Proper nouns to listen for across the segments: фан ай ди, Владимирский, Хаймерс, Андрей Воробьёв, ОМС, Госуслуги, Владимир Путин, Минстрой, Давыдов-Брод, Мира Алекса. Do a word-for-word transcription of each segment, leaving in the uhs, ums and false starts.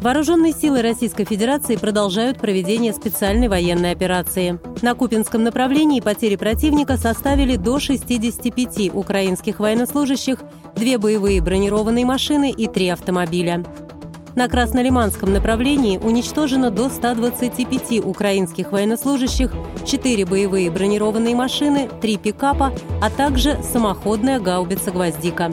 Вооруженные силы Российской Федерации продолжают проведение специальной военной операции. На Купинском направлении потери противника составили до шестидесяти пяти украинских военнослужащих, две боевые бронированные машины и три автомобиля. На Краснолиманском направлении уничтожено до ста двадцати пяти украинских военнослужащих, четыре боевые бронированные машины, три пикапа, а также самоходная гаубица «Гвоздика».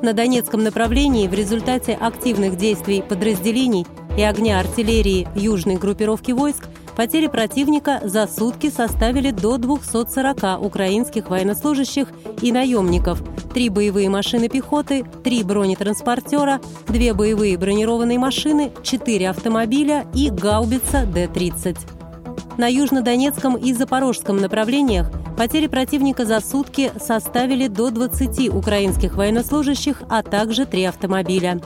На Донецком направлении в результате активных действий подразделений и огня артиллерии южной группировки войск потери противника за сутки составили до двухсот сорока украинских военнослужащих и наемников, три боевые машины пехоты, три бронетранспортера, две боевые бронированные машины, четыре автомобиля и гаубица Д тридцать. На Южнодонецком и Запорожском направлениях потери противника за сутки составили до двадцати украинских военнослужащих, а также три автомобиля.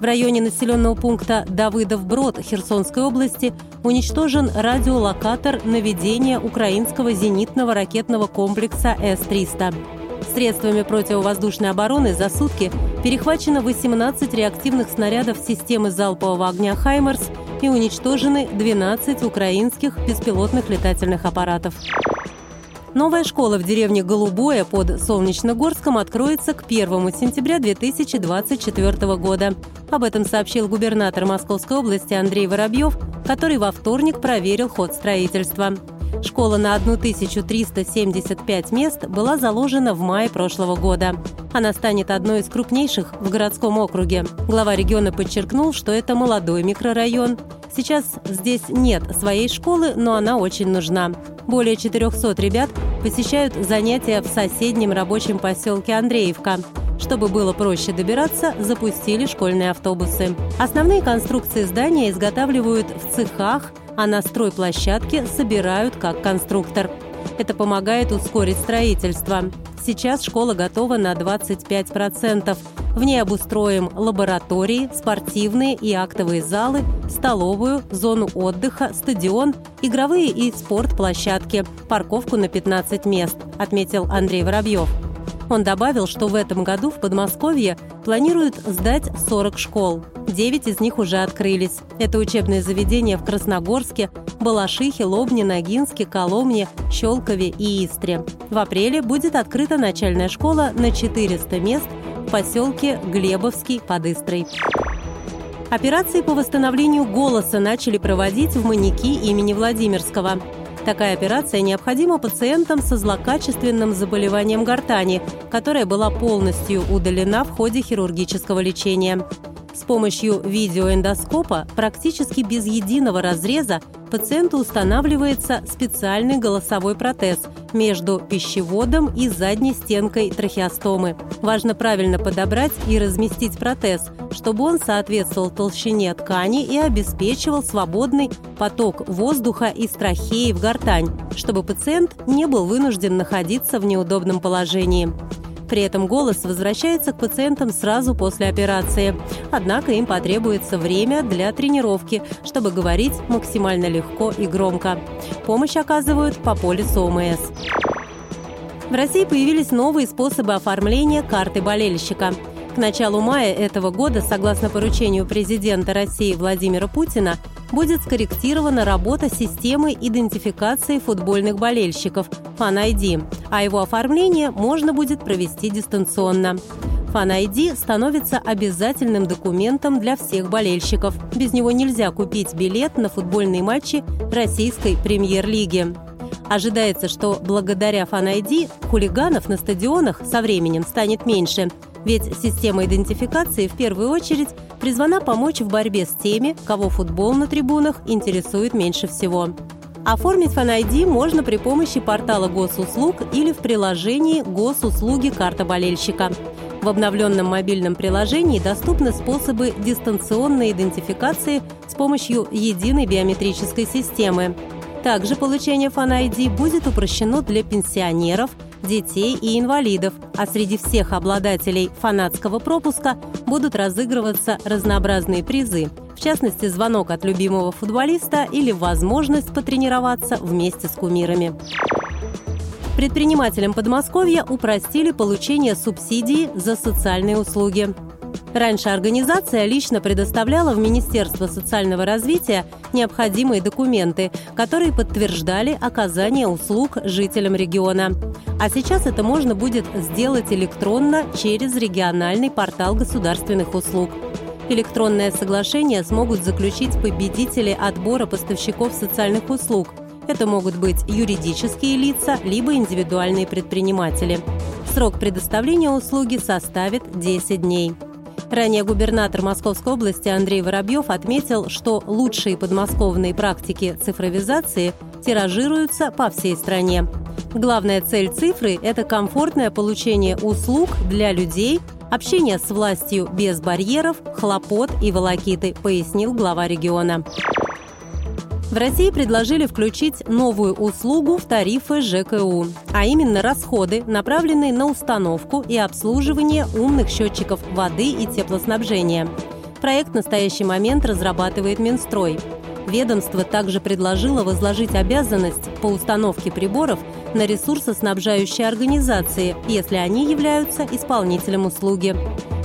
В районе населенного пункта Давыдов-Брод Херсонской области уничтожен радиолокатор наведения украинского зенитного ракетного комплекса С триста. Средствами противовоздушной обороны за сутки перехвачено восемнадцать реактивных снарядов системы залпового огня «Хаймерс» и уничтожены двенадцать украинских беспилотных летательных аппаратов. Новая школа в деревне Голубое под Солнечногорском откроется к первому сентября две тысячи двадцать четвёртого года. Об этом сообщил губернатор Московской области Андрей Воробьёв, который во вторник проверил ход строительства. Школа на тысячу триста семьдесят пять мест была заложена в мае прошлого года. Она станет одной из крупнейших в городском округе. Глава региона подчеркнул, что это молодой микрорайон. Сейчас здесь нет своей школы, но она очень нужна. Более четырёхсот ребят посещают занятия в соседнем рабочем поселке Андреевка. Чтобы было проще добираться, запустили школьные автобусы. Основные конструкции здания изготавливают в цехах, а на стройплощадке собирают как конструктор. Это помогает ускорить строительство. Сейчас школа готова на двадцать пять процентов. В ней обустроим лаборатории, спортивные и актовые залы, столовую, зону отдыха, стадион, игровые и спортплощадки, парковку на пятнадцать мест, отметил Андрей Воробьев. Он добавил, что в этом году в Подмосковье планируют сдать сорок школ. девять из них уже открылись. Это учебные заведения в Красногорске, Балашихе, Лобне, Ногинске, Коломне, Щелкове и Истре. В апреле будет открыта начальная школа на четыреста мест в поселке Глебовский под Истрой. Операции по восстановлению голоса начали проводить в Манеки имени Владимирского. Такая операция необходима пациентам со злокачественным заболеванием гортани, которая была полностью удалена в ходе хирургического лечения. С помощью видеоэндоскопа практически без единого разреза пациенту устанавливается специальный голосовой протез между пищеводом и задней стенкой трахеостомы. Важно правильно подобрать и разместить протез, чтобы он соответствовал толщине ткани и обеспечивал свободный поток воздуха из трахеи в гортань, чтобы пациент не был вынужден находиться в неудобном положении. При этом голос возвращается к пациентам сразу после операции. Однако им потребуется время для тренировки, чтобы говорить максимально легко и громко. Помощь оказывают по полису ОМС. В России появились новые способы оформления карты болельщика. К началу мая этого года, согласно поручению президента России Владимира Путина, будет скорректирована работа системы идентификации футбольных болельщиков «фан ай ди», а его оформление можно будет провести дистанционно. «фан ай ди» становится обязательным документом для всех болельщиков. Без него нельзя купить билет на футбольные матчи российской премьер-лиги. Ожидается, что благодаря «фан ай ди» хулиганов на стадионах со временем станет меньше, ведь система идентификации в первую очередь призвана помочь в борьбе с теми, кого футбол на трибунах интересует меньше всего. Оформить фан ай ди можно при помощи портала Госуслуг или в приложении «Госуслуги. Карта болельщика». В обновленном мобильном приложении доступны способы дистанционной идентификации с помощью единой биометрической системы. Также получение фан ай ди будет упрощено для пенсионеров, детей и инвалидов, а среди всех обладателей фанатского пропуска будут разыгрываться разнообразные призы, в частности, звонок от любимого футболиста или возможность потренироваться вместе с кумирами. Предпринимателям Подмосковья упростили получение субсидии за социальные услуги. Раньше организация лично предоставляла в Министерство социального развития необходимые документы, которые подтверждали оказание услуг жителям региона. А сейчас это можно будет сделать электронно через региональный портал государственных услуг. Электронное соглашение смогут заключить победители отбора поставщиков социальных услуг. Это могут быть юридические лица, либо индивидуальные предприниматели. Срок предоставления услуги составит десять дней. Ранее губернатор Московской области Андрей Воробьёв отметил, что лучшие подмосковные практики цифровизации тиражируются по всей стране. Главная цель цифры – это комфортное получение услуг для людей, общение с властью без барьеров, хлопот и волокиты, пояснил глава региона. В России предложили включить новую услугу в тарифы жэ ка у, а именно расходы, направленные на установку и обслуживание умных счетчиков воды и теплоснабжения. Проект в настоящий момент разрабатывает Минстрой. Ведомство также предложило возложить обязанность по установке приборов на ресурсоснабжающие организации, если они являются исполнителем услуги.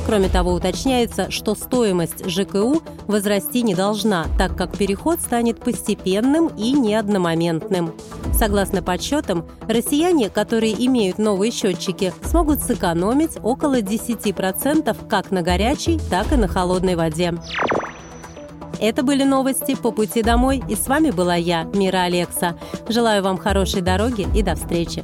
Кроме того, уточняется, что стоимость жэ ка у возрасти не должна, так как переход станет постепенным и не одномоментным. Согласно подсчетам, россияне, которые имеют новые счетчики, смогут сэкономить около десять процентов как на горячей, так и на холодной воде. Это были новости по пути домой, и с вами была я, Мира Алекса. Желаю вам хорошей дороги и до встречи.